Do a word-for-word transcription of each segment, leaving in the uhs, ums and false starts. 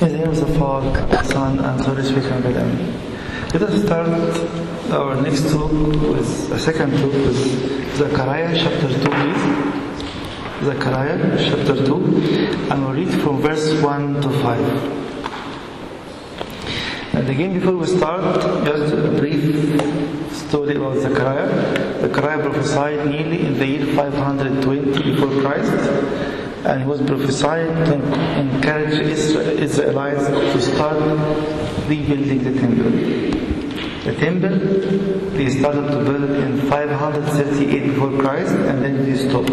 And there was a fog, sun, and glorious weekend with them. Let us start our next talk with a second talk with Zechariah chapter two, please. Zechariah chapter two, and we'll read from verse one to five. And again, before we start, just a brief story about Zechariah. Zechariah prophesied nearly in the year five hundred twenty before Christ, and he was prophesying to encourage Israelites to start rebuilding the temple. The temple, they started to build in five hundred thirty-eight before Christ, and then they stopped.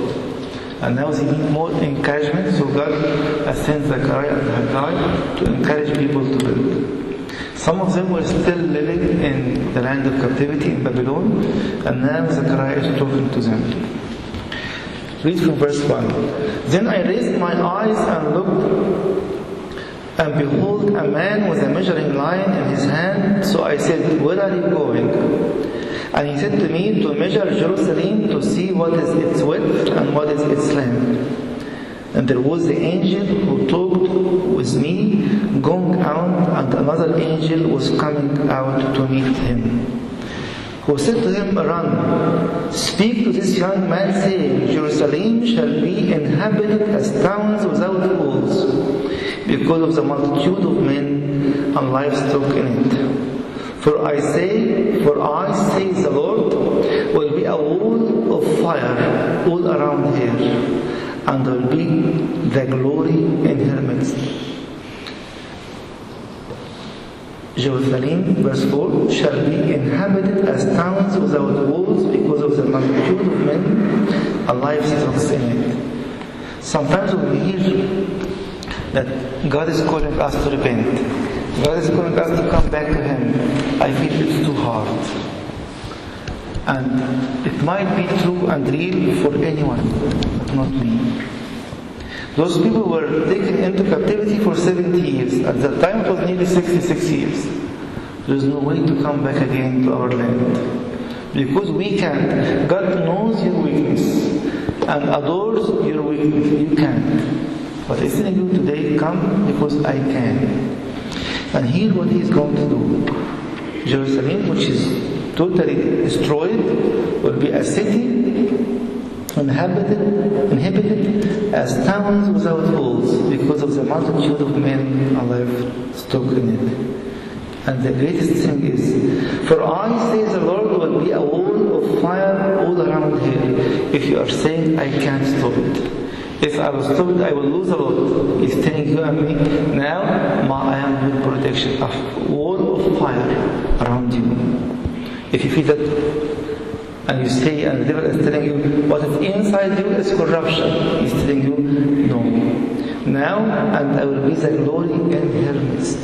And now they need more encouragement, so God has sent Zechariah and Haggai to encourage people to build. Some of them were still living in the land of captivity in Babylon, and now Zechariah is talking to them. Read from verse one. Then I raised my eyes and looked, and behold, a man with a measuring line in his hand. So I said, "Where are you going?" And he said to me, "To measure Jerusalem, to see what is its width and what is its length." And there was the angel who talked with me going out, and another angel was coming out to meet him, who said to him, "Run, speak to this young man, saying, Jerusalem shall be inhabited as towns without walls, because of the multitude of men and livestock in it. For I say, for I say, the Lord, will be a wall of fire all around here, and there will be the glory in her midst." Jerusalem, verse four, shall be inhabited as towns without walls because of the multitude of men and livestock in it. Sometimes we hear that God is calling us to repent. God is calling us to come back to Him. I feel it's too hard. And it might be true and real for anyone, but not me. Those people were taken into captivity for seventy years. At that time it was nearly sixty-six years. There is no way to come back again to our land. Because we can't. God knows your weakness and adores your weakness. You can't. But I say to you today, come because I can. And hear what He is going to do. Jerusalem, which is totally destroyed, will be a city inhabited, inhabited as towns without walls because of the multitude of men and livestock in it. And the greatest thing is, for I say the Lord will be a wall of fire all around here. If you are saying I can't stop it, if I will stop it I will lose a lot, He's telling you and me now, my, I am with protection of wall of fire around you. If you feel that, and you say, and the devil is telling you, what is inside you is corruption. He's telling you, no. Now, and I will be the glory in her midst.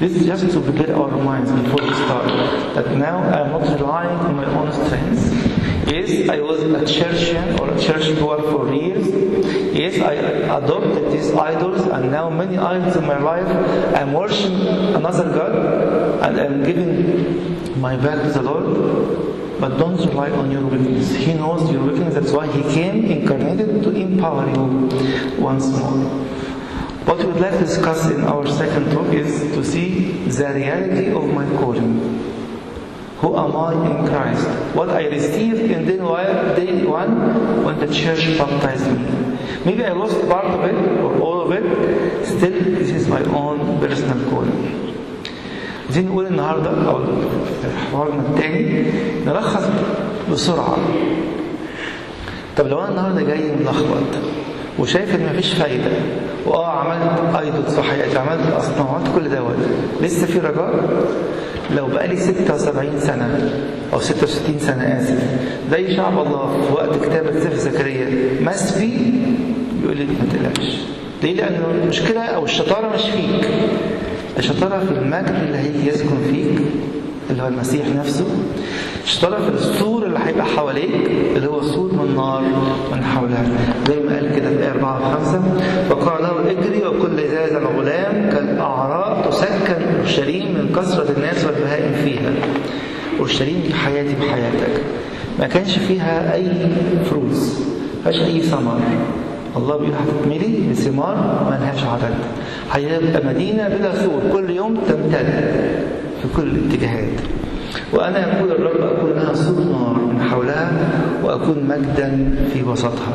This is just to prepare our minds before we start. That now I am not relying on my own strength. Yes, I was a churchian or a church goer for years. Yes, I adopted these idols, and now many idols in my life. I am worshiping another God, and I am giving my back to the Lord, but don't rely on your weakness. He knows your weakness, that's why He came incarnated to empower you once more. What we would like to discuss in our second talk is to see the reality of my calling. Who am I in Christ? What I received in day one when the church baptized me. Maybe I lost part of it or all of it, still this is my own personal calling. عايزين نقول النهارده او حوارنا التاني نلخص بسرعه. طب لو انا النهارده جاي ملخبط وشايف ان مفيش فايده واه عملت ايدوت في حياتي، عملت اصنامات، كل دوت، لسه في رجاء؟ لو بقالي ستة وسبعين سنة او ستة وستين سنة اسف زي شعب الله في وقت كتابه سفر زكريا مسفي يقول لي ما تقلقش. ليه؟ لانه المشكله او الشطاره مش فيك. الشطارة في المجد اللي هيجي يسكن فيك اللي هو المسيح نفسه. الشطارة في السور اللي هيبقى حواليك اللي هو سور من نار من حولها، زي ما قال كده في أربعة وخمسة، فقال له اجري وكل هذا الغلام كالأعراء تسكن أورشليم من كثرة الناس والبهائم فيها. أورشليم في حياتي بحياتك ما كانش فيها أي فروز، ما فيهاش أي ثمر، الله بيقول هتكملي بثمار ما لهاش عدد، هيبقى مدينة بلا سور كل يوم تمتد في كل الاتجاهات. وأنا يقول الرب أكون لها سور نار من حولها وأكون مجدا في وسطها.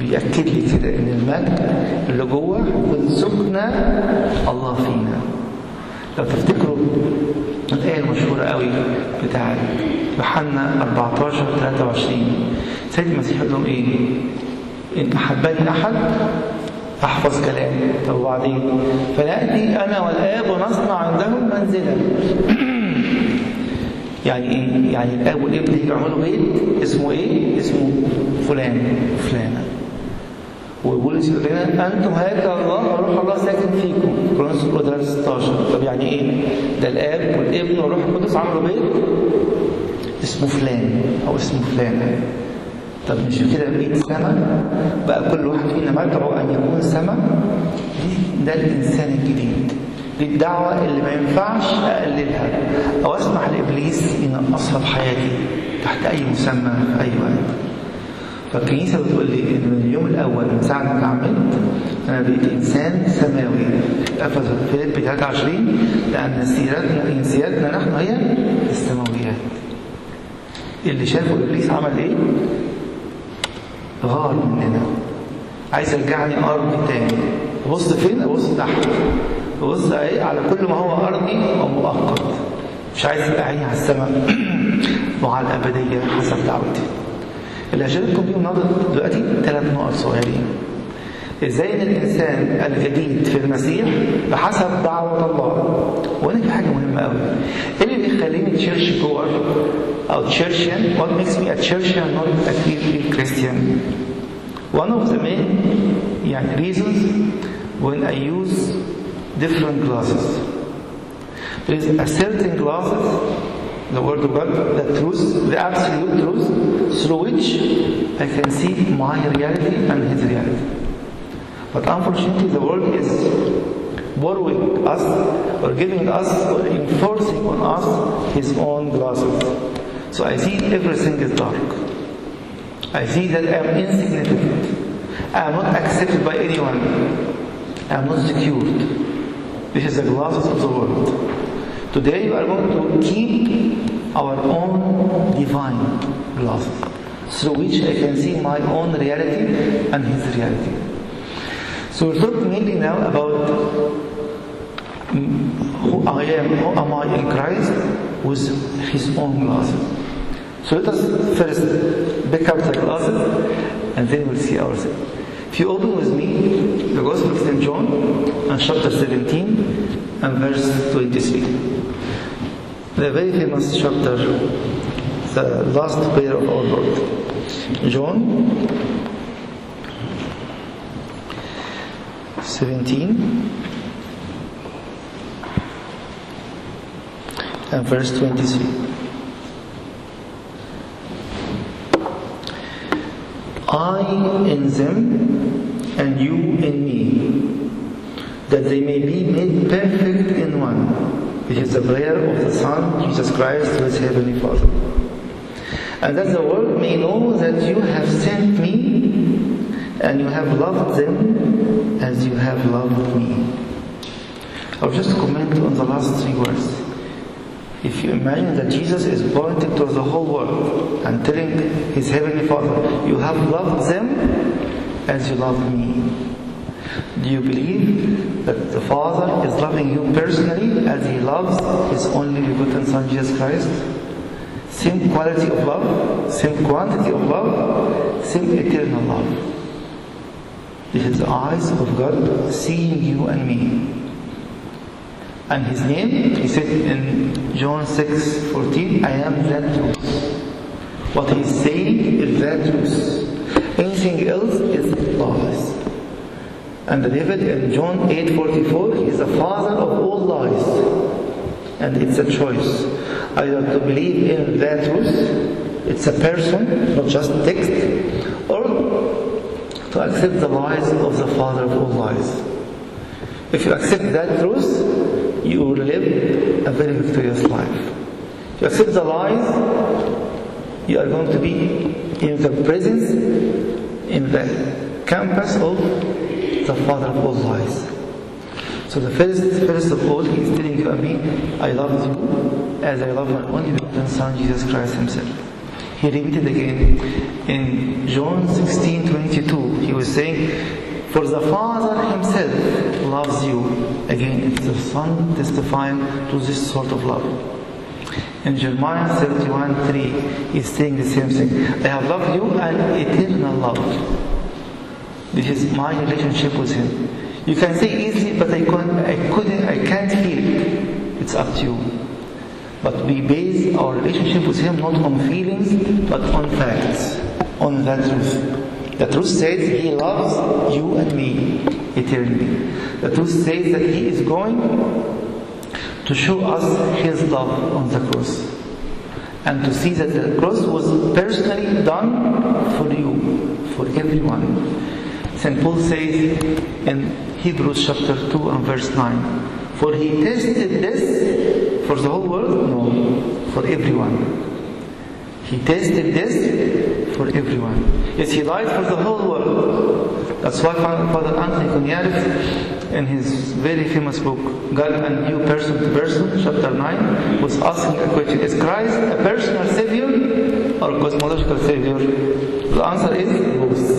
بيأكد لي كده إن المجد اللي جوه يكون سكنة الله فينا. لو تفتكروا الآية المشهورة قوي بتاعت يوحنا أربعتاشر ثلاثة وعشرين، سيد المسيح قال لهم إيه؟ إن أحبني أحد أحفظ كلامي. طب وبعدين؟ فنأتي أنا والآب ونصنع عندهم منزلا. يعني إيه؟ يعني الآب والابن هيعملوا بيت اسمه إيه؟ اسمه فلان فلانة. ويقول لنا أنتم هياكل الله وروح الله ساكن فيكم، كورنثوس الأولى ستاشر. طب يعني إيه؟ ده الآب والابن والروح القدس عملوا بيت اسمه فلان أو اسمه فلانة. طب مش كده بقيت سما؟ بقى كل واحد فينا مدعو أن يكون سما. ده الإنسان الجديد، دي الدعوة اللي ما ينفعش أقللها أو أسمح لإبليس ينقصها في حياتي تحت أي مسمى في أي وقت. فالكنيسة بتقول لي إن من اليوم الأول من ساعة ما اتعملت أنا بقيت إنسان سماوي. أفسس فيليب ثلاثة وعشرين، لأن سيادتنا إنسياتنا نحن هي السماويات. اللي شافوا إبليس عمل إيه؟ غار مننا، عايز يرجعني أرض تاني. بص فين؟ بص تحت، بص ايه على كل ما هو أرضي أو مؤقت. مش عايز يبقى عيني على السماء وعلى الأبدية حسب دعوتي. اللي هشارككم بيهم النهارده دلوقتي ثلاث نقط صغيرين. ازاي الإنسان الجديد في المسيح بحسب دعوة الله. وأنا في حاجة مهمة قوي، إيه اللي بيخليني تشيرش جوار أو تشيرشيان؟ what makes me a Churchian not a Christian Christian? One of the main يعني reasons when I use different glasses. There is a certain glasses, the Word of God, the truth, the absolute truth, through which I can see my reality and His reality. But unfortunately, the world is borrowing us, or giving us, or enforcing on us His own glasses. So I see everything is dark. I see that I am insignificant. I am not accepted by anyone. I am not secured. This is the glasses of the world. Today we are going to keep our own divine glasses through which I can see my own reality and His reality. So we talk mainly now about who I am, who am I in Christ with His own glasses. So let us first pick up the glasses and then we'll see ourselves. If you open with me the Gospel of Saint John and chapter seventeen and verse twenty-three. The very famous chapter, the last prayer of our Lord. John seventeen and verse twenty-three. I in them and you in me, that they may be made perfect in one. It is the prayer of the Son, Jesus Christ, with Heavenly Father. And that the world may know that you have sent me, and you have loved them as you have loved me. I'll just comment on the last three words. If you imagine that Jesus is pointing to the whole world and telling His Heavenly Father, you have loved them as you loved me. Do you believe that the Father is loving you personally as He loves His only begotten Son, Jesus Christ? Same quality of love, same quantity of love, same eternal love. This is the eyes of God seeing you and me. And His name, He said in John six fourteen, I am that truth. What He is saying is that truth. Anything else is lies. And David in John eight forty-four, He is the father of all lies. And it's a choice. Either to believe in that truth, it's a person, not just text, or to accept the lies of the father of all lies. If you accept that truth, you will live a very victorious life. If you accept the lies, you are going to be in the presence, in the campus of the Father of all lies. So the first, first of all, he is telling you and me, I love you as I love my only begotten Son, Jesus Christ himself. He repeated again in John sixteen twenty-two. He was saying, for the Father himself loves you. Again, it's the Son testifying to this sort of love. In Jeremiah thirty-one three, he's saying the same thing. I have loved you and eternal love. This is my relationship with him. You can say easily, but I couldn't, I couldn't, I can't feel it. It's up to you. But we base our relationship with him not on feelings, but on facts, on that truth. The truth says he loves you and me eternally. The truth says that he is going to show us his love on the cross, and to see that the cross was personally done for you, for everyone. Saint Paul says in Hebrews chapter two and verse nine, for he tested this for the whole world? No, for everyone. He tested this for everyone. Yes, he died for the whole world. That's why Father Anthony Kunyaris, in his very famous book, God and You, Person to Person, chapter nine, was asking a question, is Christ a personal savior or cosmological savior? The answer is both.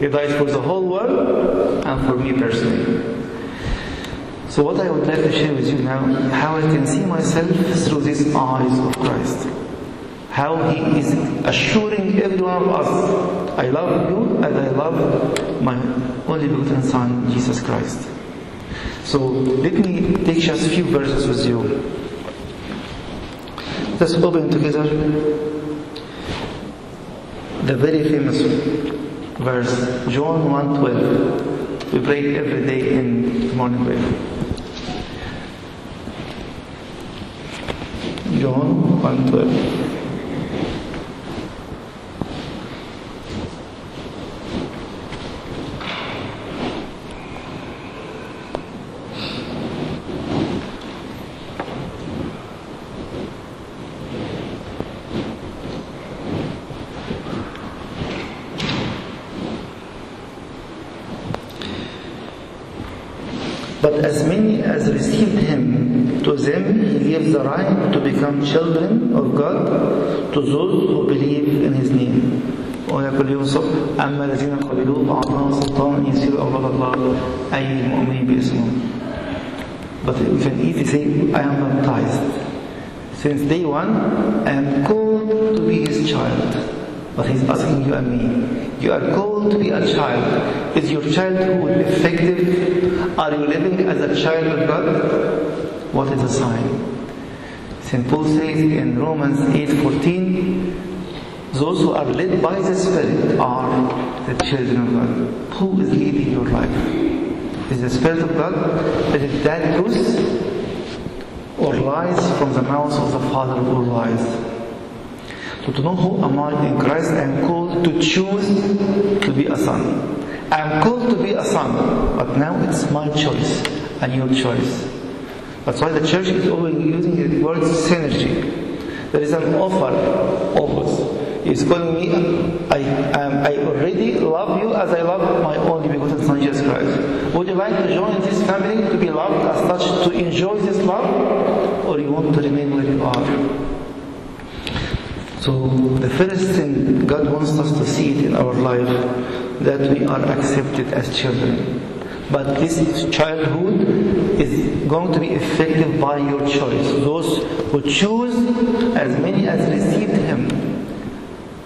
He died for the whole world and for me personally. So what I would like to share with you now, how I can see myself through these eyes of Christ. How he is assuring every one of us, I love you and I love my only begotten Son, Jesus Christ. So let me take just a few verses with you. Let's open together the very famous verse, John one twelve. We pray every day in morning prayer. John one twelve. But as many as received him, to them he gave the right to become children of God, to those who believe in his name. But we can easily say, I am baptized. Since day one, I am called to be his child. But he's asking you and me, you are called to be a child. Is your childhood effective? Are you living as a child of God? What is a sign? Saint Paul says in Romans eight fourteen, those who are led by the Spirit are the children of God. Who is leading your life? Is the Spirit of God? Is it that truth? Or lies from the mouth of the Father of all lies? So to know who am I in Christ, I am called to choose to be a son. I am called to be a son, but now it's my choice and your choice. That's why the church is always using the word synergy. There is an offer, always. It's calling me, I, um, I already love you as I love my only begotten Son, Jesus Christ. Would you like to join this family, to be loved as such, to enjoy this love, or you want to remain where you are? So the first thing God wants us to see it in our life, that we are accepted as children. But this childhood is going to be affected by your choice. Those who choose, as many as received him,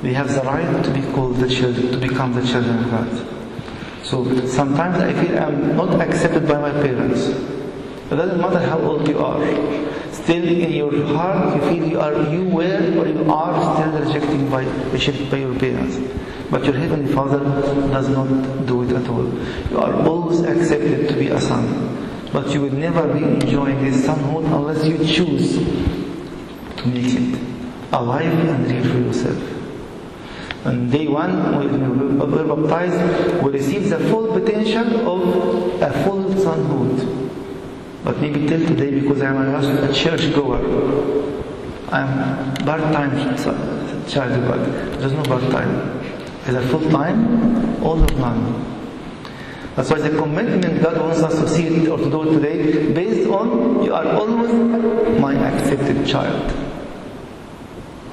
we have the right to be called the children, to become the children of God. So sometimes I feel I'm not accepted by my parents. It doesn't matter how old you are. Still in your heart you feel you are, you were or you are still rejected by, rejected by your parents. But your Heavenly Father does not do it at all. You are always accepted to be a son. But you will never be enjoying this sonhood unless you choose to make it alive and real for yourself. On day one, when we are baptized, we receive the full potential of a full sonhood. But maybe till today, because I am a churchgoer, I am part-time child of God. There is no part-time. Either full-time or long-time. That's why the commitment God wants us to see or to do today based on you are always my accepted child.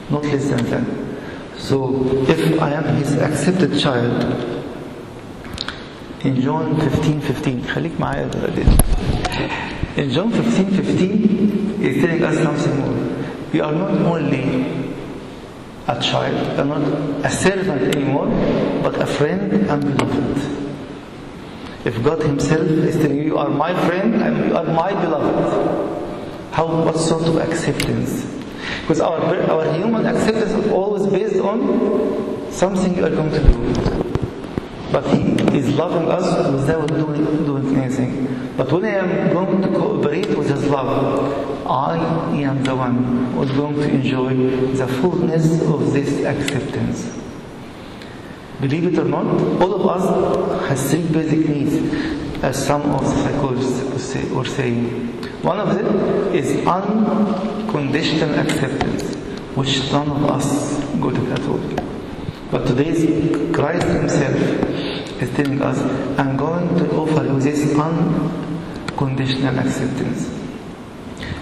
Not less than that. So if I am his accepted child, in John fifteen fifteen, خليك معايا دلوقتي. In John fifteen fifteen, he's telling us something more. We are not only a child, we are not a servant anymore, but a friend and beloved. If God himself is telling you, you are my friend and you are my beloved, how, what sort of acceptance? Because our our human acceptance is always based on something you are going to do. But he is loving us without doing, doing anything. But when I am going to cooperate with his love, I am the one who is going to enjoy the fullness of this acceptance. Believe it or not, all of us has three basic needs, as some of the psychologists were saying. One of them is unconditional acceptance, which none of us got it at all. But today, Christ himself is telling us, I'm going to offer you this unconditional acceptance.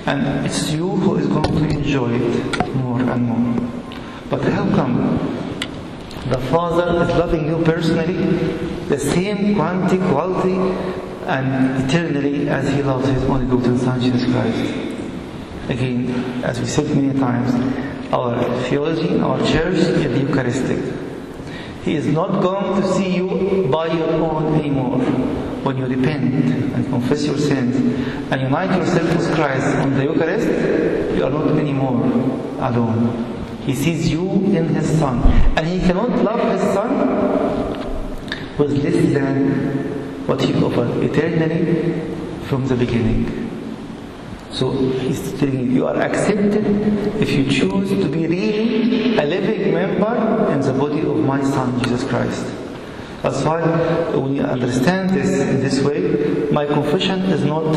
And it's you who is going to enjoy it more and more. But how come? The Father is loving you personally, the same quantity, quality, and eternally as He loves His only begotten Son, Jesus Christ. Again, as we said many times, our theology in our church is Eucharistic. He is not going to see you by your own anymore. When you repent and confess your sins and unite yourself with Christ on the Eucharist, you are not anymore alone. He sees you in His Son. And He cannot love His Son with less than what He offered eternally from the beginning. So He's telling you, you are accepted if you choose to be really a living member in the body of my Son, Jesus Christ. That's why when you understand this in this way, my confession is not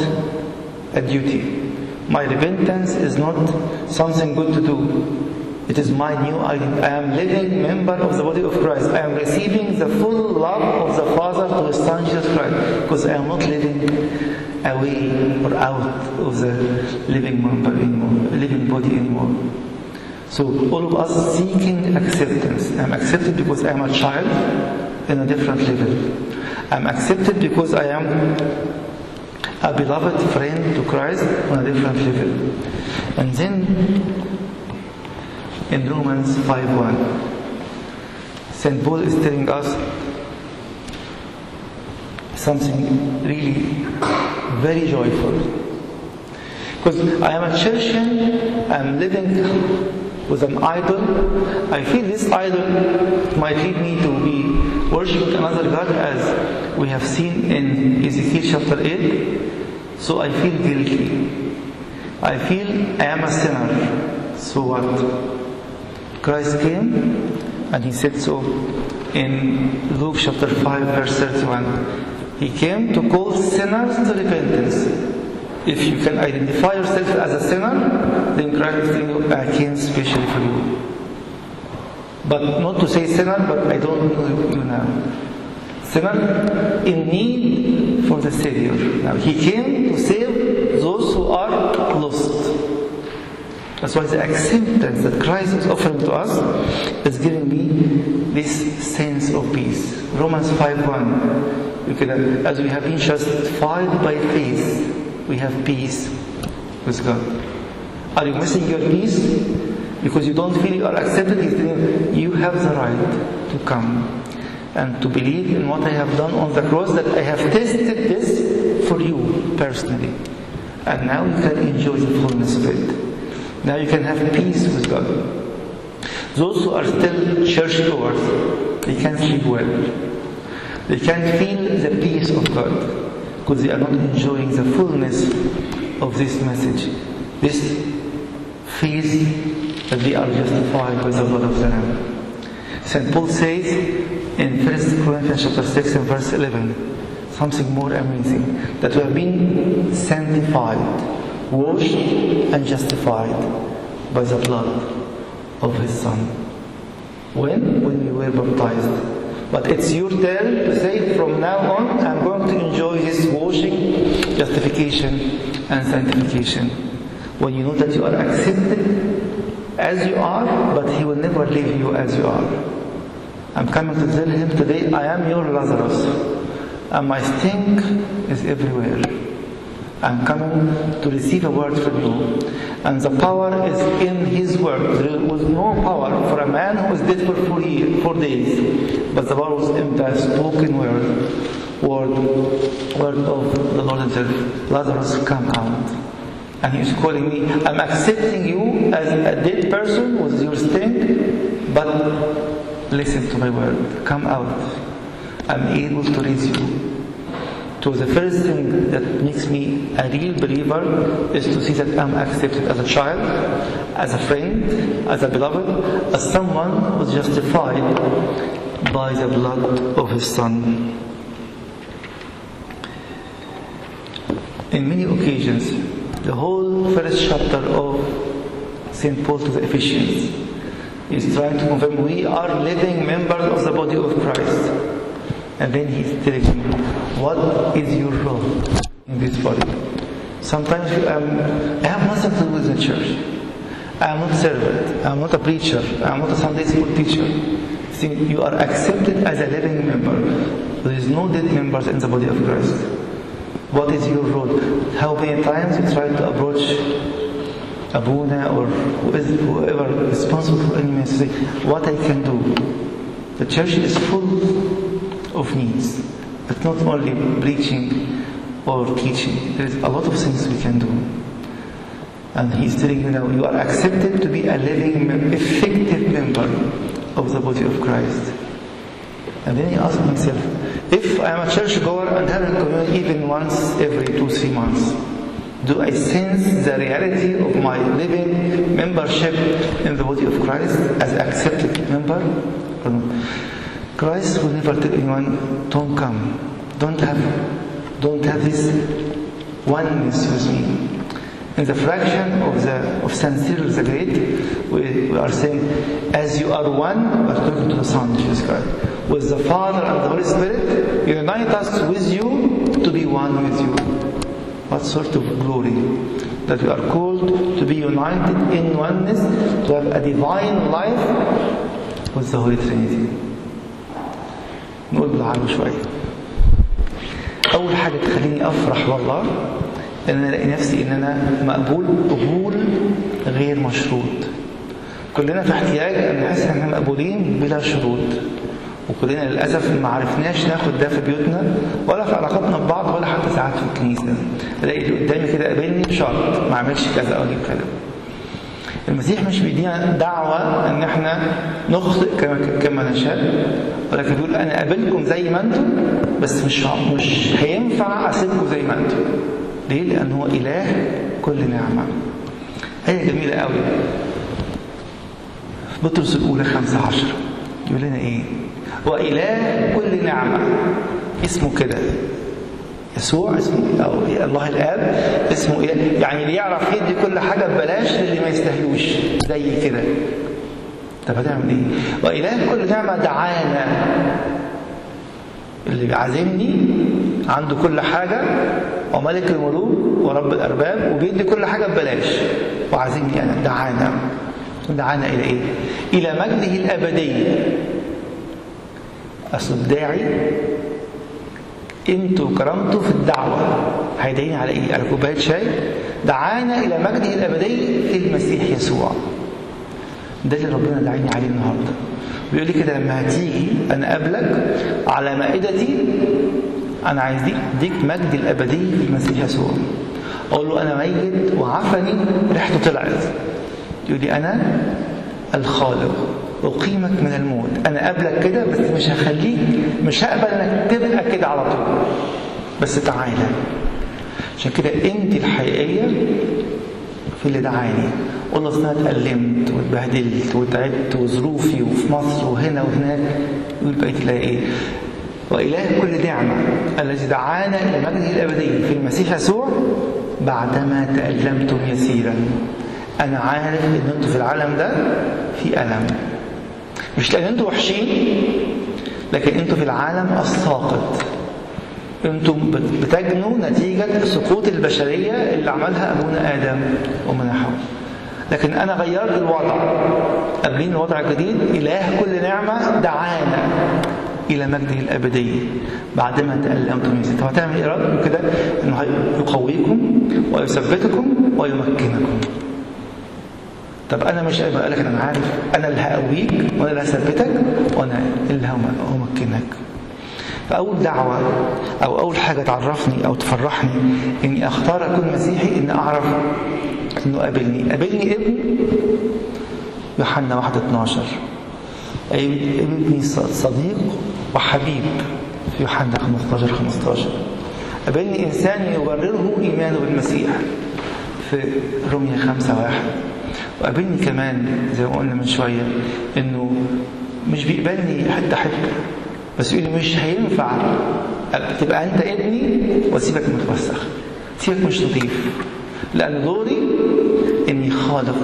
a duty. My repentance is not something good to do. It is my new identity. I am living member of the body of Christ. I am receiving the full love of the Father to His Son Jesus Christ. Because I am not living away or out of the living member anymore, living body anymore. So all of us seeking acceptance. I am accepted because I am a child in a different level. I am accepted because I am a beloved friend to Christ on a different level. And then in Romans five one, Saint Paul is telling us something really very joyful. Because I am a Christian, I am living with an idol. I feel this idol might lead me to be worshipping another God, as we have seen in Ezekiel chapter eight. So I feel guilty. I feel I am a sinner. So what? Christ came and He said so in Luke chapter five verse thirty-one. He came to call sinners to repentance. If you can identify yourself as a sinner, then Christ said, I came specially for you. But not to say sinner, but I don't know you now. Sinner in need for the Savior. Now He came to save those who are lost. That's why the acceptance that Christ is offering to us is giving me this sense of peace. Romans five one, you can, as we have been justified by faith, we have peace with God. Are you missing your peace? Because you don't feel you are accepted, you have the right to come and to believe in what I have done on the cross, that I have tested this for you personally. And now you can enjoy the fullness of it. Now you can have peace with God. Those who are still churchgoers, they can't sleep well. They can't feel the peace of God because they are not enjoying the fullness of this message. This faith that they are justified by the blood of the Lamb. Saint Paul says in First Corinthians chapter six and verse eleven, something more amazing, that we have been sanctified, washed and justified by the blood of His Son. When? When we were baptized. But it's your turn to say, from now on, I'm going to enjoy this washing, justification, and sanctification. When you know that you are accepted as you are, but He will never leave you as you are. I'm coming to tell Him today, I am your Lazarus, and my stink is everywhere. I'm coming to receive a word from you. And the power is in His word. There was no power for a man who was dead for four, years, four days. But the power was in the spoken word. Word, word of the Lord Himself. Lazarus, come out. And He's calling me. I'm accepting you as a dead person with your stink. But listen to my word. Come out. I'm able to raise you. So the first thing that makes me a real believer is to see that I'm accepted as a child, as a friend, as a beloved, as someone who is justified by the blood of His Son. In many occasions, the whole first chapter of Saint Paul to the Ephesians is trying to confirm we are living members of the body of Christ. And then He's telling me, what is your role in this body? Sometimes um, I have nothing to do with the church. I am not a servant. I am not a preacher. I am not a Sunday school teacher. See, you are accepted as a living member. There is no dead members in the body of Christ. What is your role? How many times you try to approach Abuna or whoever is responsible for any ministry, what I can do? The church is full of needs, but not only preaching or teaching. There is a lot of things we can do. And He's telling you now, you are accepted to be a living, effective member of the body of Christ. And then he asked himself, if I am a churchgoer and haven't communion even once every two, three months, do I sense the reality of my living membership in the body of Christ as accepted member? Or no? Christ will never tell anyone, don't come, don't have, don't have this oneness with me. In the fraction of the of Saint Cyril the Great, we, we are saying, as you are one, we are talking to the Son, Jesus Christ, with the Father and the Holy Spirit, unite us with you to be one with you. What sort of glory that we are called to be united in oneness, to have a divine life with the Holy Trinity. نقول بالعربي شوية. أول حاجة تخليني أفرح والله إن أنا ألاقي نفسي إن أنا مقبول قبول غير مشروط. كلنا في احتياج إن نحس إن إحنا مقبولين بلا شروط. وكلنا للأسف ما عرفناش ناخد ده في بيوتنا ولا في علاقاتنا ببعض ولا حتى ساعات في الكنيسة. ألاقي اللي قدامي كده قابلني بشرط ما أعملش كذا أو أجيب كذا. المسيح مش بيدينا دعوة ان احنا نخطئ كما كما نشاء، ولكن بيقول انا قابلكم زي ما انتم، بس مش مش هينفع اسيبكم زي ما انتم. ليه؟ لان هو اله كل نعمة. آية جميلة قوي. بطرس الاولى خمسة عشرة يقول لنا ايه؟ واله كل نعمة اسمه كده. يسوع اسمه أو الله الآب اسمه إيه؟ يعني اللي يعرف يدي كل حاجة ببلاش للي ما يستاهلوش زي كده. طب هتعمل إيه؟ وإله كل نعمة دعانا. اللي بيعزمني عنده كل حاجة وملك الملوك ورب الأرباب وبيدي كل حاجة ببلاش وعازمني أنا دعانا. دعانا إلى إيه؟ إلى مجده الأبدي. أصل الداعي قيمته وكرامته في الدعوة هيدعيني على إيه؟ على كوباية شاي. دعانا إلى مجده الأبدي في المسيح يسوع. ده اللي ربنا دعيني عليه النهارده. بيقول لي كده لما هتيجي أنا قابلك على مائدتي أنا عايز أديك مجد الأبدي في المسيح يسوع. أقول له أنا ميت وعفني ريحته طلعت. يقول لي أنا الخالق. أقيمك من الموت. أنا قابلك كده بس مش هخليك مش هقبل إنك تبقى كده على طول. بس تعالى. عشان كده قيمتي الحقيقية في اللي دعاني. قلنا أصل أنا اتألمت واتبهدلت وتعبت وظروفي وفي مصر وهنا وهناك. يقول بقى تلاقي إيه؟ وإله كل نعمة الذي دعانا إلى مجده الأبدي في المسيح يسوع بعدما تألمتم يسيرا. أنا عارف إن أنتوا في العالم ده في ألم. مش لأن أنتوا وحشين، لكن أنتوا في العالم الساقط، أنتم بتجنوا نتيجة سقوط البشرية اللي عملها أبونا آدم ومنحه. لكن أنا غيرت الوضع، قابلين الوضع الجديد. إله كل نعمة دعانا إلى مجده الأبدي بعدما تألمتم من سيد. هتعمل إيه رب كده؟ إنه يقويكم ويثبتكم ويمكنكم. طب أنا مش قال لك أنا عارف، أنا اللي هقويك وأنا اللي هثبتك وأنا اللي همكنك. فأول دعوة أو أول حاجة تعرفني أو تفرحني إني أختار أكون مسيحي، إني أعرف إنه قابلني قابلني ابن يوحنا واحد اتناشر، أي ابني صديق وحبيب في يوحنا خمستاشر خمستاشر. قابلني إنسان يبرره إيمانه بالمسيح في رومية خمسة واحد. وقابلني كمان زي ما قلنا من شوية إنه مش بيقبلني حتى حتة، بس يقول لي مش هينفع تبقى أنت ابني وأسيبك متوسخ، سيبك مش لطيف، لأن دوري إني خالق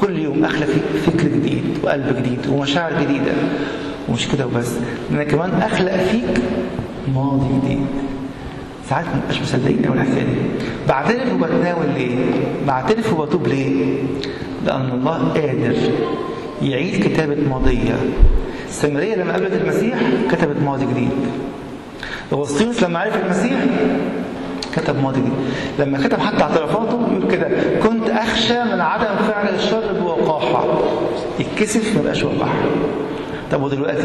كل يوم أخلق فكر جديد وقلب جديد ومشاعر جديدة. ومش كده وبس، أنا كمان أخلق فيك ماضي جديد. ساعات ما بقاش مصدقين أول حاجة دي. بعترف وبتناول ليه؟ بعترف وبتوب ليه؟ لأن الله قادر يعيد كتابة ماضية. السامرية لما قابلت المسيح كتبت ماضي جديد. أغسطينوس لما عرف المسيح كتب ماضي جديد. لما كتب حتى اعترافاته يقول كده: كنت أخشى من عدم فعل الشر بوقاحة. يتكسف ما بقاش وقاحة. طب ودلوقتي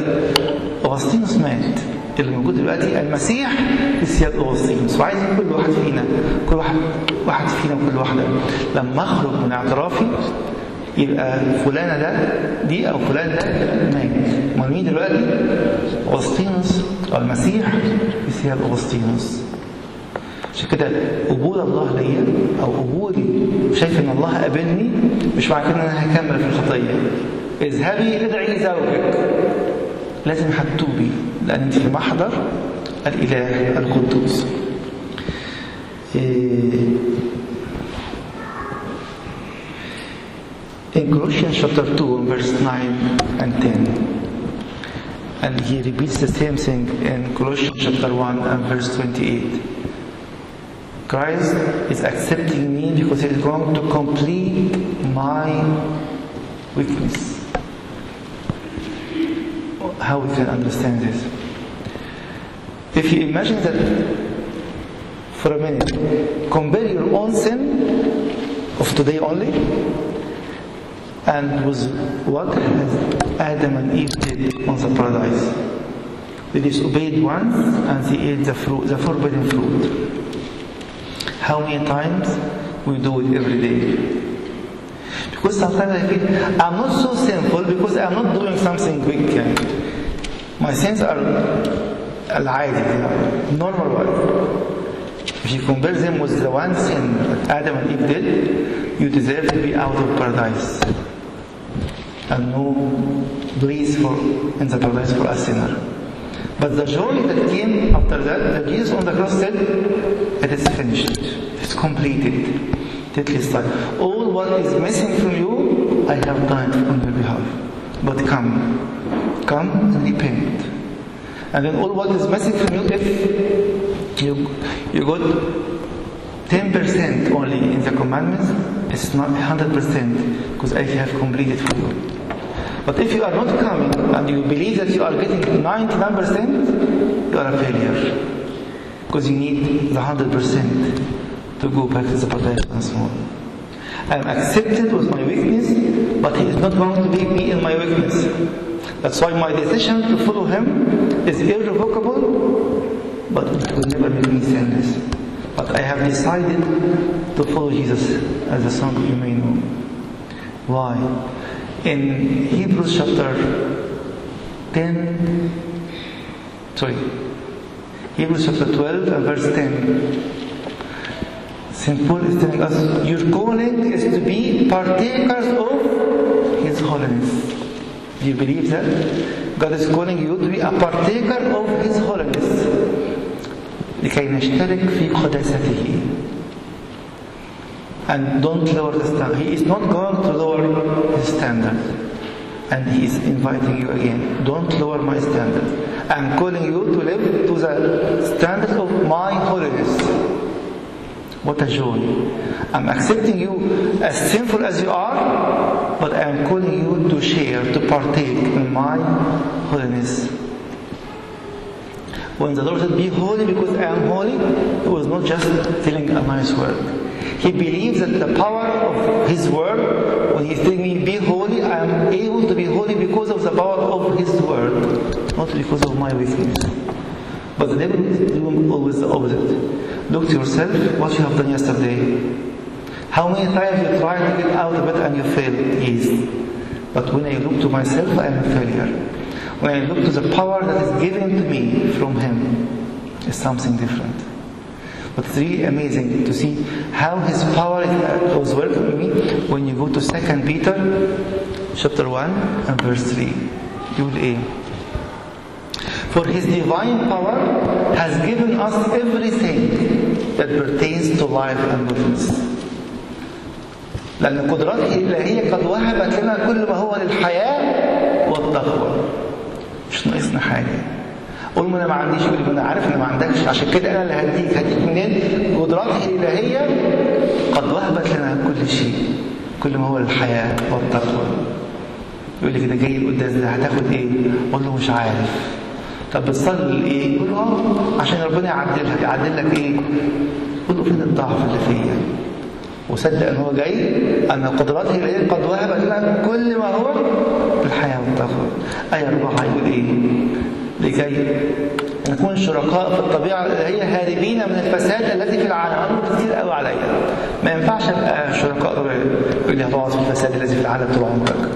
أغسطينوس مات، اللي موجود دلوقتي المسيح في سياق أغسطينوس. وعايز كل واحد فينا كل واحد واحد فينا وكل واحدة لما أخرج من اعترافي يبقى فلانة ده دي أو فلان ده مات. أمال مين دلوقتي؟ أغسطينوس أو المسيح في سياق أغسطينوس. عشان كده قبول الله ليا أو قبولي شايف إن الله قابلني مش معنى كده إن أنا هكمل في الخطية. اذهبي ادعي زوجك، لازم هتتوبي لأن أنت في محضر الإله القدوس. In Colossians chapter two, verse nine and ten, and he repeats the same thing in Colossians chapter one and verse twenty-eight. Christ is accepting me because he is going to complete my weakness. How we can understand this? If you imagine that for a minute, compare your own sin of today only and with what Adam and Eve did on the paradise. They disobeyed once and they ate the fruit, the forbidden fruit. How many times we do it every day? Because sometimes I feel I'm not so sinful because I'm not doing something big. My sins are al-aadi, normal ones. If you compare them with the one sin that Adam and Eve did, you deserve to be out of paradise and no place for in the paradise for a sinner. But the joy that came after that, that Jesus on the cross said, it is finished, it's completed. All what is missing from you, I have done it on your behalf. But come, come and repent. And then all what is missing from you, if you you got ten percent only in the commandments, it's not one hundred percent because I have completed for you. But if you are not coming and you believe that you are getting ninety-nine percent, you are a failure because you need the one hundred percent. To go back to the paradise once more. I am accepted with my weakness, but He is not going to leave me in my weakness. That's why my decision to follow Him is irrevocable, but it will never make me sinless. But I have decided to follow Jesus, as the song you may know. Why? In Hebrews chapter ten, sorry, Hebrews chapter twelve and verse ten. Saint Paul is telling us, your calling is to be partakers of His holiness. Do you believe that? God is calling you to be a partaker of His holiness. لكي نشترك في قداسته. And don't lower the standard. He is not going to lower His standard. And He is inviting you again, don't lower my standard. I'm calling you to live to the standard of my holiness. What a joy. I'm accepting you as sinful as you are, but I'm calling you to share, to partake in my holiness. When the Lord said, be holy because I am holy, He was not just telling a nice word. He believes that the power of His word, when He's telling me, be holy, I am able to be holy because of the power of His word, not because of my weakness. But the devil is doing always the opposite. Look to yourself, what you have done yesterday. How many times you tried to get out of it and you failed? Yes. But when I look to myself, I am a failure. When I look to the power that is given to me from Him, it's something different. But it's really amazing to see how His power was working in me. When you go to Second Peter chapter one and verse three, you will aim. For His divine power has given us everything that pertains to life and godliness. لأن قدرته الإلهية قد وهبت لنا كل ما هو للحياة والتقوى. مش ناقصنا حاجة. قول ما انا ما عنديش، ما انا عارف انا ما عندكش، عشان كده انا اللي هديك. هديك منين؟ قدراتي الالهيه قد وهبت لنا كل شيء، كل ما هو الحياه والتقوى. يقول لي كده جاي قداس ده هتاخد ايه؟ قول له مش عارف. طب بتصلي ايه؟ قول له اه عشان ربنا يعدل لك. يعدل لك ايه؟ قول له فين الضعف اللي فيا؟ وصدق ان هو جاي ان قدراته الالهيه قد وهبت لنا كل ما هو الحياه والتقوى. ايه ربعها يقول ايه؟ لكي نكون شركاء في الطبيعة الإلهية هاربين من الفساد الذي في العالم. أمر كتير قوي عليا، ما ينفعش أبقى شركاء اللي هتقعد في الفساد الذي في العالم طول عمرك.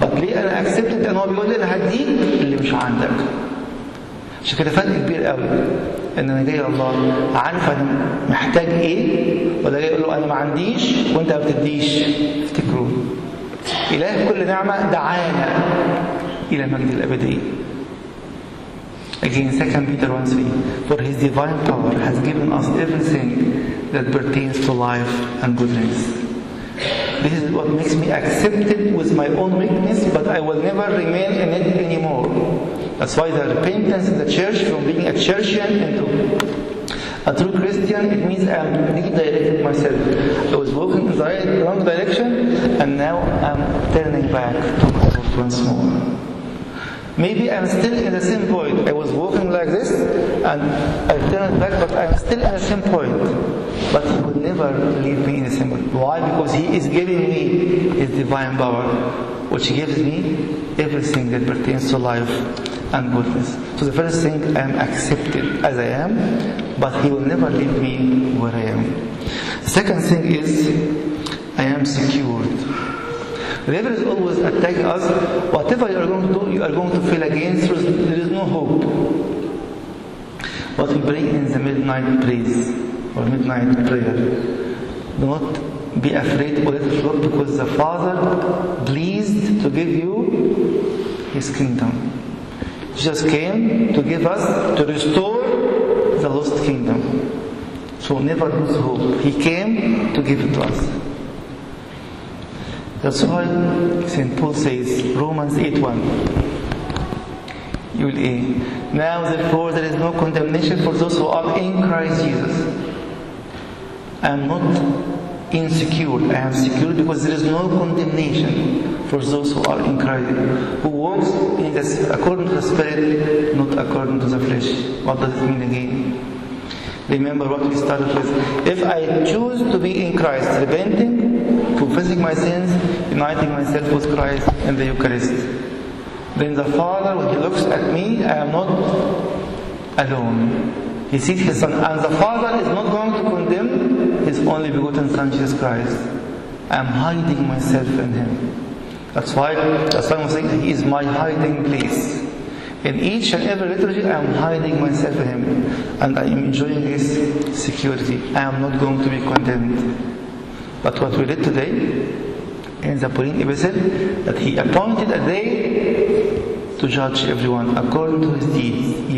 طب ليه أنا أكسبتد أن هو بيقول لي أنا هديك اللي مش عندك؟ عشان كده فرق كبير قوي إن أنا جاي لله عارف أنا محتاج إيه، ولا جاي أقول له أنا ما عنديش وأنت ما بتديش. افتكروا إله كل نعمة دعانا إلى المجد الأبدي. Again, Second Peter one three. For His divine power has given us everything that pertains to life and goodness. This is what makes me accepted with my own weakness, but I will never remain in it anymore. That's why the repentance in the church, from being a churchian into a true Christian, it means I am redirecting myself. I was walking in the right, wrong direction, and now I'm turning back to my Lord once more. Maybe I'm still in the same point. I was walking like this and I turned back, but I'm still in the same point. But He will never leave me in the same point. Why? Because He is giving me His divine power, which gives me everything that pertains to life and goodness. So the first thing, I am accepted as I am, but He will never leave me where I am. The second thing is, I am secured. The devil is always attacking us. Whatever you are going to do, you are going to fail again. So there is no hope. What we pray in the midnight praise or midnight prayer. Do not be afraid or let it flow, because the Father pleased to give you His kingdom. Jesus came to give us, to restore the lost kingdom. So never lose hope. He came to give it to us. That's why Saint Paul says, Romans eight one, you will hear, now therefore there is no condemnation for those who are in Christ Jesus. I am not insecure, I am secure because there is no condemnation for those who are in Christ, who walks in this, according to the Spirit, not according to the flesh. What does it mean again? Remember what we started with. If I choose to be in Christ, repenting, confessing my sins, uniting myself with Christ in the Eucharist, then the Father, when He looks at me, I am not alone. He sees His Son. And the Father is not going to condemn His only begotten Son, Jesus Christ. I am hiding myself in Him. That's why the Son was saying, He is my hiding place. In each and every liturgy, I am hiding myself in Him, and I am enjoying His security. I am not going to be condemned. But what we read today in the Pauline Epistle, that He appointed a day to judge everyone according to His deeds.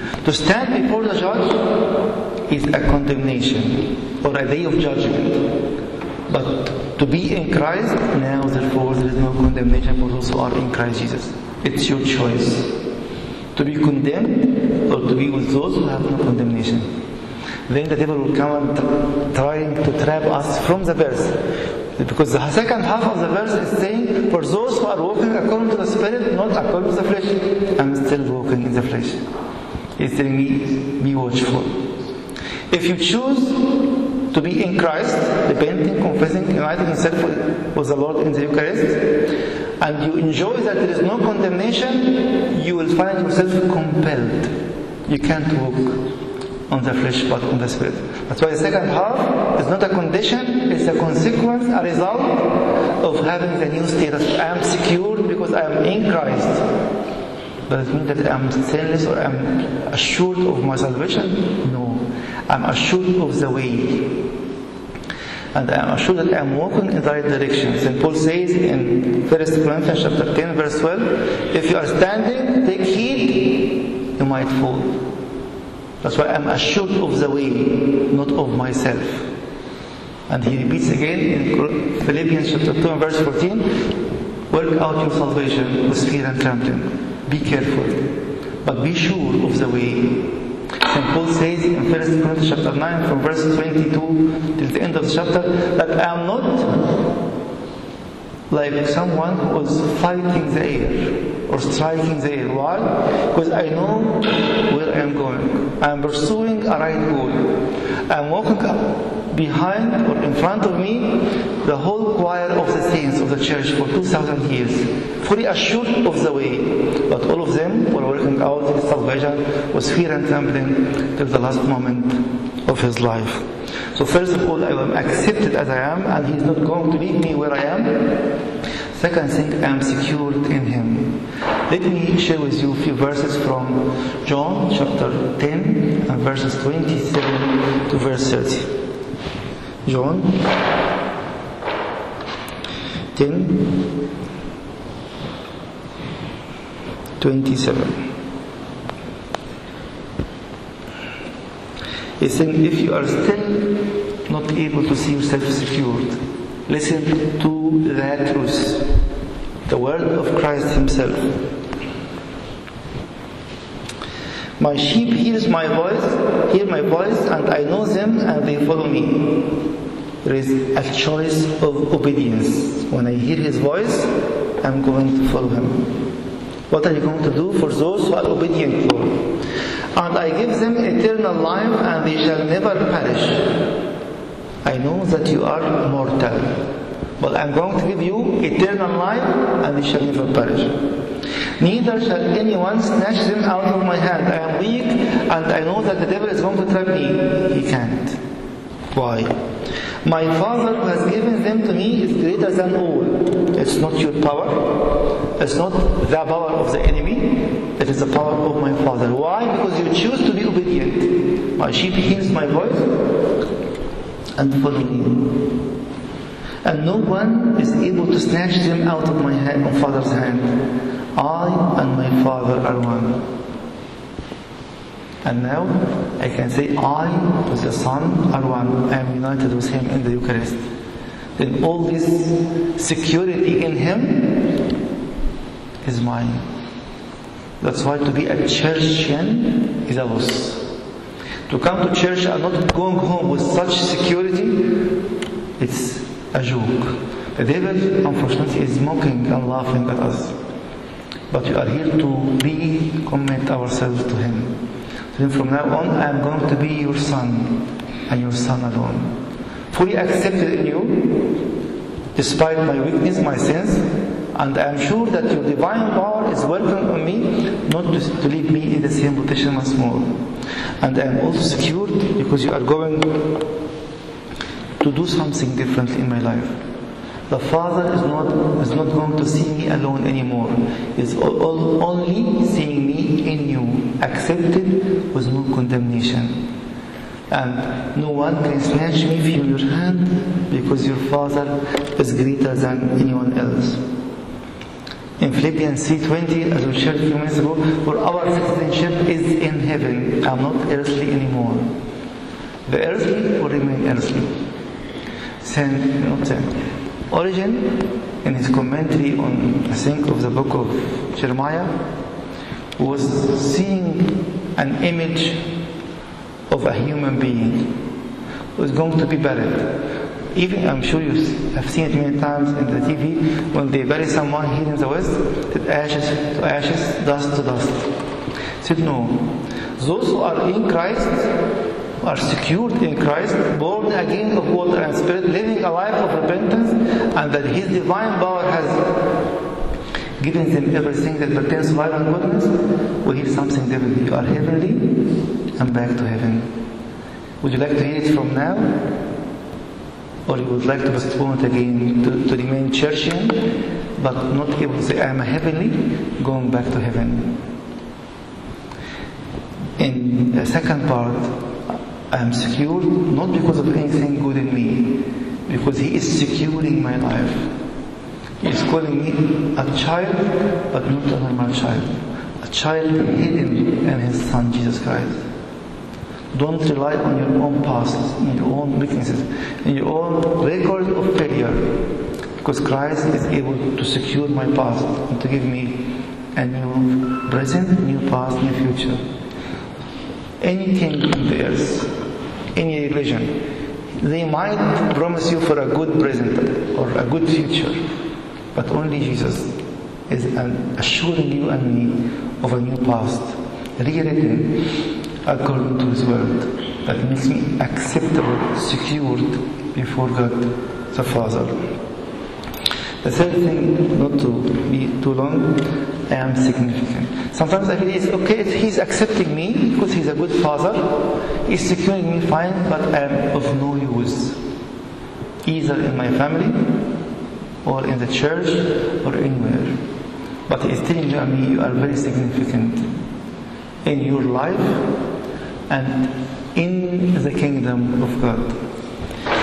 Yes. To stand before the judge is a condemnation or a day of judgment. But to be in Christ, now therefore there is no condemnation for those who are in Christ Jesus. It's your choice to be condemned or to be with those who have no condemnation. Then the devil will come and try to trap us from the verse, because the second half of the verse is saying, for those who are walking according to the Spirit, not according to the flesh. I'm still walking in the flesh. He's telling me, be watchful. If you choose to be in Christ, repenting, confessing, uniting yourself with the Lord in the Eucharist, and you enjoy that there is no condemnation, you will find yourself compelled. You can't walk on the flesh but on the Spirit. That's why the second half is not a condition, it's a consequence, a result of having the new status. I am secured because I am in Christ. Does it mean that I am sinless or I am assured of my salvation? No. I am assured of the way. And I am assured that I am walking in the right direction. Saint Paul says in First Corinthians chapter ten, verse twelve, if you are standing, take heed, you might fall. That's why I am assured of the way, not of myself. And he repeats again in Philippians chapter two, verse fourteen, work out your salvation with fear and trembling. Be careful, but be sure of the way. And Paul says in First Corinthians chapter nine, from verse twenty-two till the end of the chapter, that I am not like someone who is fighting the air or striking the air. Why? Because I know where I am going. I am pursuing a right goal. I am walking up behind or in front of me the whole choir of the saints of the church for two thousand years, fully assured of the way. But all of them were working out his salvation with fear and trembling till the last moment of his life. So first of all, I am accepted as I am, and he is not going to leave me where I am. Second thing, I am secured in him. Let me share with you a few verses from John chapter ten, and verses twenty-seven to verse thirty. John ten, twenty-seven. He's saying, if you are still not able to see yourself secured, listen to that truth, the word of Christ himself. My sheep hears my voice, hear my voice, and I know them, and they follow me. There is a choice of obedience. When I hear his voice, I'm going to follow him. What are you going to do for those who are obedient to him? And I give them eternal life, and they shall never perish. I know that you are mortal, but I'm going to give you eternal life, and they shall never perish. Neither shall anyone snatch them out of my hand. I am weak, and I know that the devil is going to trap me. He can't. Why? My Father who has given them to me is greater than all. It's not your power. It's not the power of the enemy. It is the power of my Father. Why? Because you choose to be obedient. My sheep hears my voice and follow me. And no one is able to snatch them out of my hand, my Father's hand. I and my Father are one. And now I can say I with the Son are one. I am united with him in the Eucharist. Then all this security in him is mine. That's why to be a Christian is a loss. To come to church and not going home with such security, it's a joke. The devil, unfortunately, is mocking and laughing at us. But we are here to recommit ourselves to him. Then from now on, I am going to be your son, and your son alone. Fully accepted in you, despite my weakness, my sins, and I am sure that your divine power is working on me, not to, to leave me in the same position once more. And I am also secured, because you are going to do something different in my life. The Father is not is not going to see me alone anymore. He is all, all, only seeing me in you, accepted with no condemnation. And no one can snatch me from your hand, because your Father is greater than anyone else. In Philippians three twenty, as we shared a few minutes ago, for our citizenship is in heaven. I am not earthly anymore. The earthly will remain earthly. sent, you know, sent. Origen, in his commentary on, I think, of the book of Jeremiah, was seeing an image of a human being who is going to be buried. Even, I'm sure you have seen it many times in the T V, when they bury someone here in the West, that ashes to ashes, dust to dust. He said, no. Those who are in Christ, are secured in Christ, born again of water and spirit, living a life of repentance, and that His divine power has given them everything that pertains to life and goodness, we hear something different. You are heavenly and back to heaven. Would you like to hear it from now? Or you would like to postpone it again, to, to remain Churchian, but not able to say, I am a heavenly, going back to heaven. In the second part, I am secured, not because of anything good in me, because He is securing my life. He is calling me a child, but not a normal child. A child hidden in His Son, Jesus Christ. Don't rely on your own past, on your own weaknesses, on your own record of failure. Because Christ is able to secure my past and to give me a new present, new past, new future. Any king on the earth, any religion, they might promise you for a good present or a good future. But only Jesus is assuring you and me of a new past, rewritten according to His word, that makes me acceptable, secured before God the Father. The third thing, not to be too long, I am significant. Sometimes I feel it's okay if He's accepting me because He's a good Father, He's securing me fine, but I am of no use, either in my family, or in the church, or anywhere. But He's telling you, I mean, you are very significant in your life and in the kingdom of God.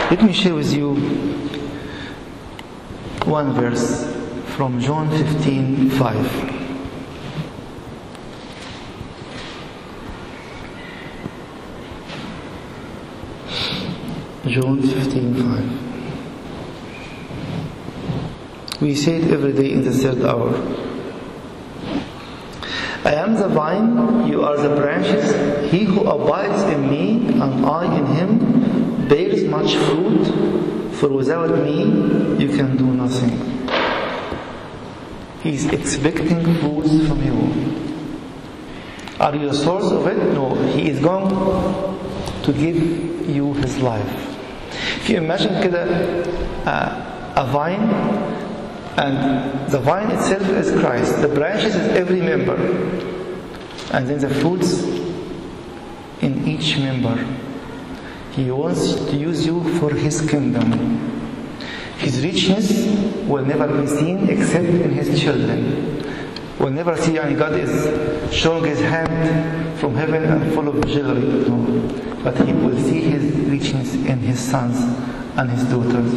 Let me share with you one verse from John fifteen five. John fifteen five. We say it every day in the third hour. I am the vine, you are the branches. He who abides in me and I in him bears much fruit, for without me you can do nothing. He is expecting fruit from you. Are you a source of it? No. He is going to give you His life. If you imagine uh, a vine, and the vine itself is Christ, the branches is every member, and then the fruits in each member. He wants to use you for His kingdom. His richness will never be seen except in His children. We'll never see, and God is showing His hand from heaven and full of jewelry, no. But He will see His richness in His sons and His daughters.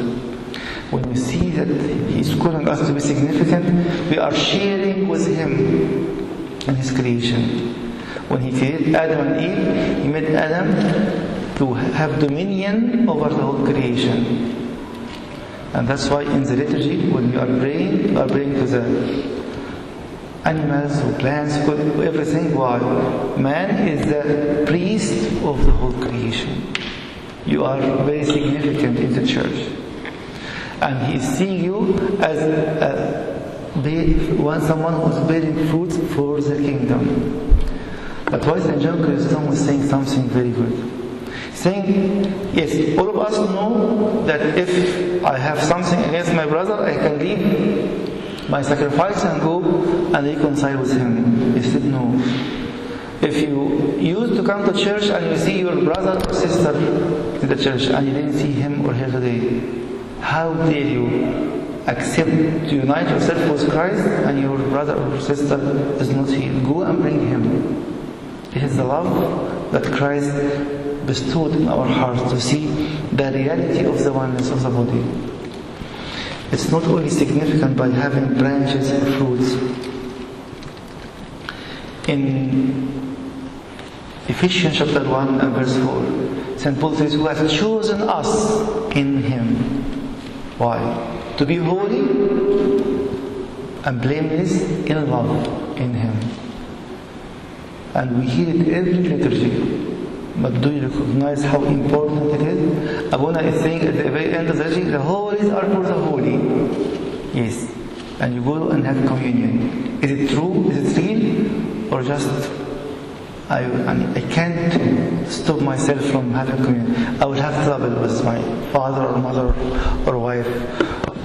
When we see that He is calling us to be significant, we are sharing with Him in His creation. When He created Adam and Eve, He made Adam to have dominion over the whole creation. And that's why in the liturgy, when we are praying, we are praying to the animals, or plants, everything. Why? Man is the priest of the whole creation. You are very significant in the church. And He is seeing you as one someone who is bearing fruit for the kingdom. But why Saint John Chrysostom was saying something very good. Saying, yes, all of us know that if I have something against my brother, I can leave my sacrifice and go and reconcile with him. He said, no. If you used to come to church and you see your brother or sister in the church and you didn't see him or her today, how dare you accept to unite yourself with Christ and your brother or sister is not here? Go and bring him. It is the love that Christ bestowed in our hearts to see the reality of the oneness of the body. It's not only significant by having branches and fruits. In Ephesians chapter one and verse four, Saint Paul says, who has chosen us in Him Why? To be holy and blameless in love, in Him. And we hear it every liturgy. But do you recognize how important it is? Abuna is saying at the very end of the liturgy, the holies are for the holy. Yes. And you go and have communion. Is it true? Is it real? Or just I, I can't stop myself from having communion. I will have trouble with my father or mother or wife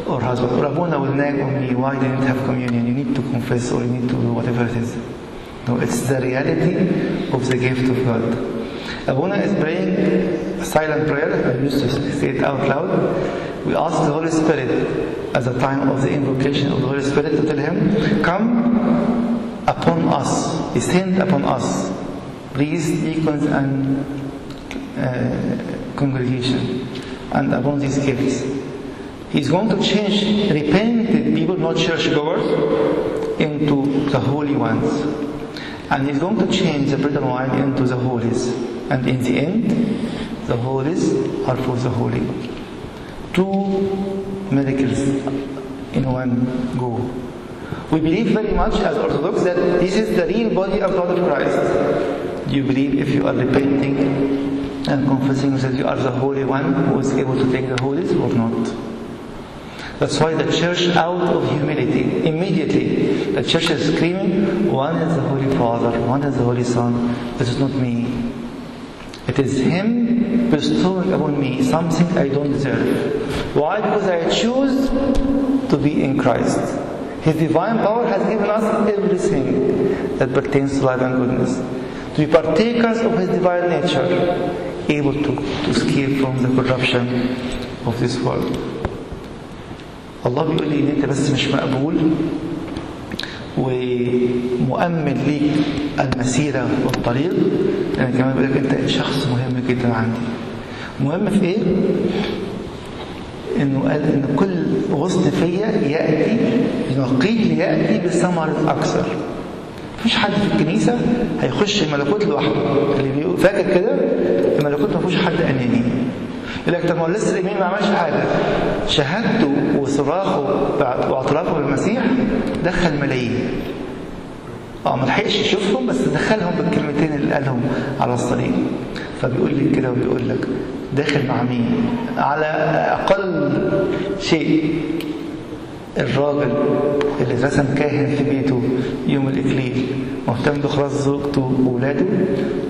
or husband. Or Abuna will nag on me. Why didn't you have communion? You need to confess or you need to do whatever it is. No, it's the reality of the gift of God. Abuna is praying a silent prayer. I used to say it out loud. We ask the Holy Spirit at the time of the invocation of the Holy Spirit to tell Him, come upon us, descend upon us, please, deacons and uh, congregation, and upon these gifts. He's going to change repented people, not churchgoers, into the holy ones. And He's going to change the bread and wine into the holies. And in the end, the holies are for the holy. Two miracles in one go. We believe very much as Orthodox that this is the real body of God of Christ. You believe if you are repenting and confessing that you are the Holy One who is able to take the holies or not. That's why the church, out of humility, immediately the church is screaming, one is the Holy Father, one is the Holy Son, this is not me. It is Him bestowing upon me something I don't deserve. Why? Because I choose to be in Christ. His divine power has given us everything that pertains to life and goodness. To be partakers of His divine nature, able to, to escape from the corruption of this world. Allah بيقول لي إن أنت بس مش مقبول ومؤمن ليك المسيرة والطريق. أنا كمان بقولك أنت شخص مهم جدا عندي. مهم في إيه؟ إنه قال إن كل غصن فيا يأتي ينقيه يأتي بثمر أكثر. مفيش حد في الكنيسة هيخش الملكوت لوحده. اللي فاكر كده الملكوت مفيش حد أناني. يقول لك طب ما هو لسه الإيمان ما عملش حاجة. شهادته وصراخه واعترافه بالمسيح دخل ملايين. اه ما لحقش يشوفهم بس دخلهم بالكلمتين اللي قالهم على الصليب. فبيقول لك كده وبيقول لك داخل مع مين؟ على اقل شيء الراجل اللي رسم كاهن في بيته يوم الاكليل مهتم بخلاص زوجته واولاده،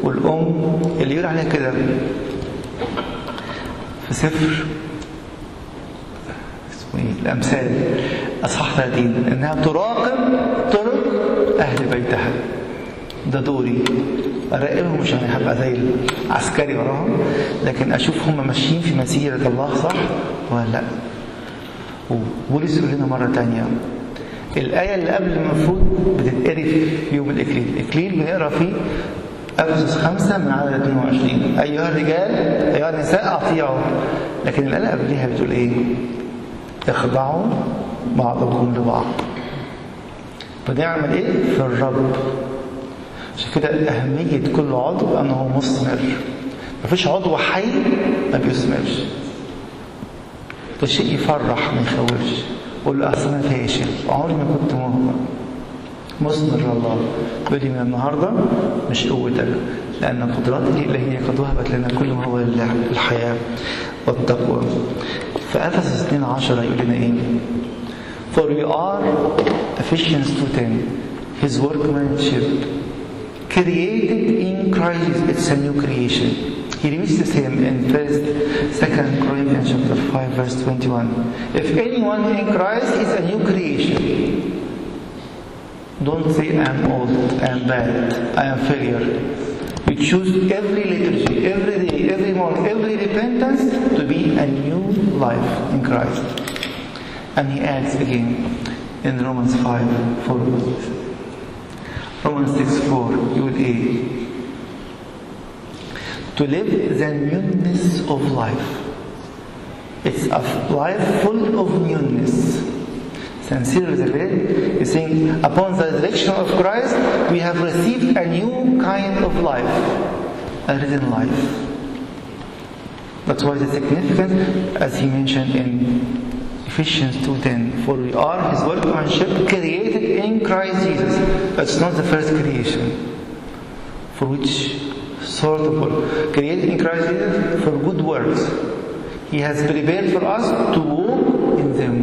والام اللي يقول عليها كده في سفر الأمثال أصحاح ثلاثين أنها تراقب طرق أهل بيتها. ده دوري أراقبهم، مش أنا هبقى زي العسكري وراهم، لكن أشوف هم ماشيين في مسيرة الله صح ولا لأ. وبولس يقول لنا مرة تانية الآية اللي قبل المفروض بتتقري في يوم الإكليل. الإكليل بنقرا فيه أفسس خمسة من عدد اثنين وعشرين، أيها الرجال أيها النساء أطيعوا. لكن الآية قبلها بتقول إيه؟ اخضعوا بعضكم لبعض. بنعمل ايه؟ في الرب. عشان كده اهميه كل عضو انه مستمر. مفيش عضو حي ما بيثمرش. ده شيء يفرح ما يخوفش. قول له اصل انا فاشل، عمري ما كنت مهمل. مصدر الله بلي من النهارده مش قوتك، لأن القدرات الإلهية قد وهبت لنا كل ما هو الحياة والتقوى. فأفسس اثنين عشرة يقول لنا إيه؟ For we are Ephesians two ten, His workmanship created in Christ. It's a new creation. He repeats Him in first, second Corinthians chapter five verse twenty-one. If anyone in Christ is a new creation. Don't say I am old, I am bad, I am failure. We choose every liturgy, every day, every morning, every repentance to be a new life in Christ. And he adds again in Romans five, four, Romans six, four, you would aid. To live the newness of life. It's a life full of newness. And Cyril is saying, upon the resurrection of Christ, we have received a new kind of life, a risen life. That's why the significance, as he mentioned in Ephesians two ten, for we are His workmanship, created in Christ Jesus. That's not the first creation. For which sort of work? Created in Christ Jesus for good works. He has prepared for us to walk in them.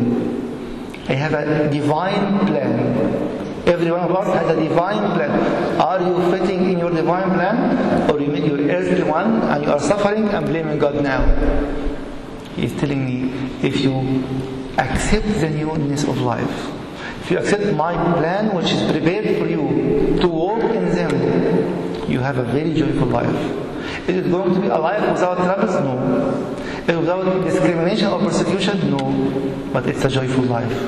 I have a divine plan. Every one of us has a divine plan. Are you fitting in your divine plan? Or you made your earthly one and you are suffering and blaming God now? He is telling me, if you accept the newness of life, if you accept my plan which is prepared for you to walk in them, you have a very joyful life. Is it going to be a life without troubles? No. And without discrimination or persecution? No. But it's a joyful life.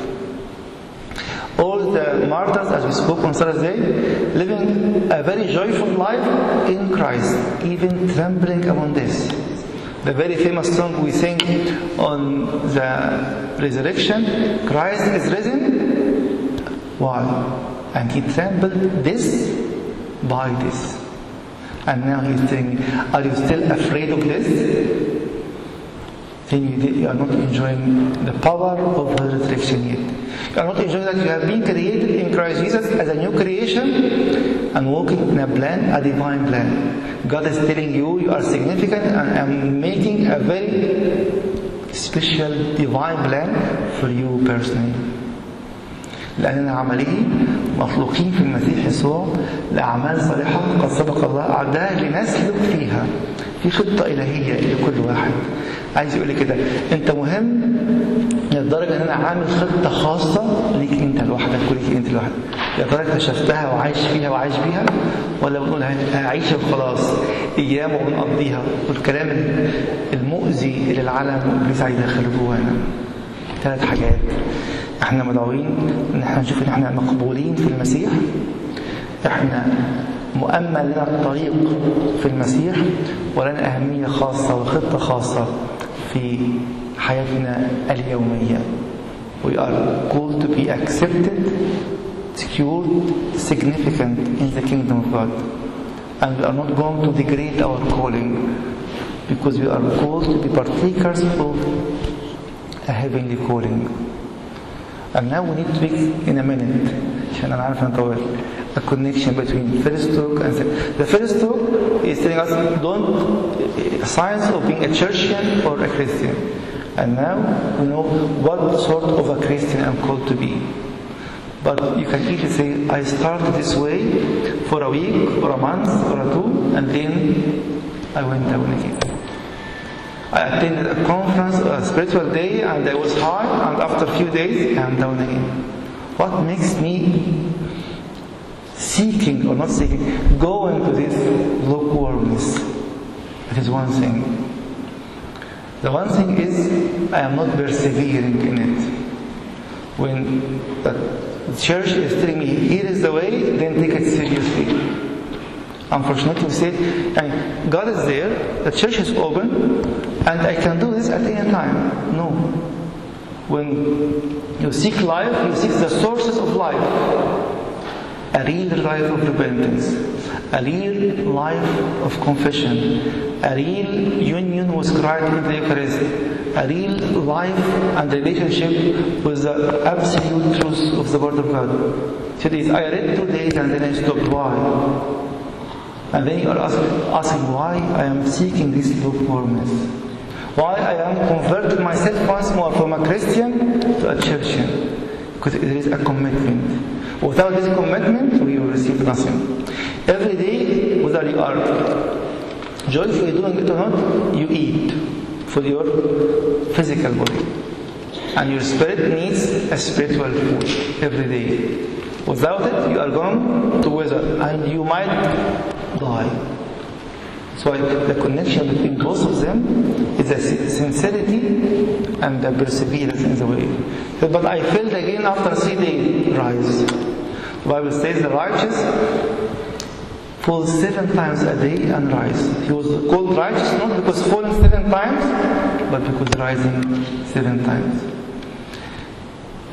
All the martyrs, as we spoke on Saturday, living a very joyful life in Christ, even trembling among this. The very famous song we sing on the resurrection, Christ is risen. Why? And he trembled this by this. And now he's saying, are you still afraid of this? Then you are not enjoying the power of the resurrection yet. You are not enjoying that you have been created in Christ Jesus as a new creation and walking in a plan, a divine plan. God is telling you, you are significant, and I am making a very special divine plan for you personally. لأننا عمليين مخلوقين في المسيح يسوع لأعمال صالحة قد سبق الله أعداها لنسلك فيها. في خطة إلهية لكل واحد. عايز يقول لي كده أنت مهم لدرجة أن أنا عامل خطة خاصة ليك أنت لوحدك وليك أنت لوحدك. يا ترى اكتشفتها وعايش فيها وعايش بيها ولا بنقول هعيشها وخلاص أيام وبنقضيها والكلام المؤذي اللي العالم والإبليس عايز يدخله جوانا. ثلاث حاجات. احنا مدعوين ان احنا نشوف ان احنا مقبولين في المسيح، احنا مؤمل لنا الطريق في المسيح، ولنا اهميه خاصه وخطه خاصه في حياتنا اليوميه. We are called to be accepted, secured, significant in the kingdom of God, and we are not going to degrade our calling because we are called to be partakers of a heavenly calling. And now we need to make in a minute a connection between first talk and second. The first talk is telling us don't science of being a Churchian or a Christian. And now we know what sort of a Christian I'm called to be. But you can easily say I started this way for a week or a month or a two and then I went down again. I attended a conference, a spiritual day, and I was high, and after a few days, I am down again. What makes me seeking, or not seeking, go into this lukewarmness? It is one thing. The one thing is, I am not persevering in it. When the church is telling me, here is the way, then take it seriously. Unfortunately, we say, and God is there, the church is open, and I can do this at any time. No. When you seek life, you seek the sources of life. A real life of repentance. A real life of confession. A real union with Christ in the Eucharist. A real life and relationship with the absolute truth of the Word of God. So this, I read two days and then I stopped. Why? And then you are asking why I am seeking this lukewarmness. Why I am converting myself once more from a Christian to a Churchian. Because there is a commitment. Without this commitment, we will receive nothing. Every day, whether you are joyfully doing it or not, you eat for your physical body. And your spirit needs a spiritual food every day. Without it, you are going to wither and you might die. So the connection between both of them is the sincerity and the perseverance in the way. But I failed again after three days. Rise. The Bible says the righteous falls seven times a day and rise. He was called righteous not because falling seven times, but because rising seven times.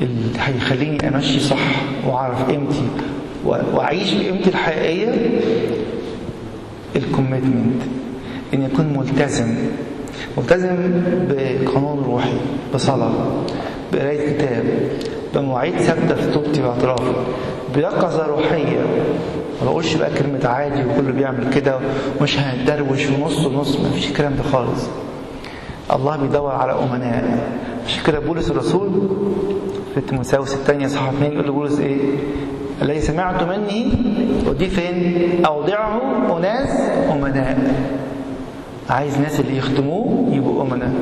اللي هيخليني أمشي صح وأعرف قيمتي وأعيش بقيمتي الحقيقية الكوميتمنت، إن يكون ملتزم ملتزم بقانون روحي، بصلاة، بقراية كتاب، بمواعيد ثابته في توبتي واعترافي، بيقظه روحيه. ما بقولش بقى كلمه عادي وكله بيعمل كده ومش هندروش ونص ونص، ما فيش الكلام ده خالص. الله بيدور على امناء. عشان كده بولس الرسول في تيموثاوس الثانيه صح اتنين يقول لبولس ايه؟ الذي سمعت مني ودي فين؟ اوضعه اناس امناء. عايز ناس اللي يخدموه يبقوا امناء،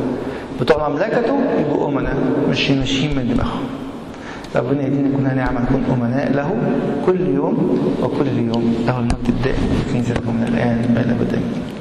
بتوع مملكته يبقوا امناء، مش ماشيين من دماغهم. ربنا يدينا كلنا نعمة نكون امناء له كل يوم وكل يوم، له المجد الدائم في كنيستكم من الان ما الى ابد.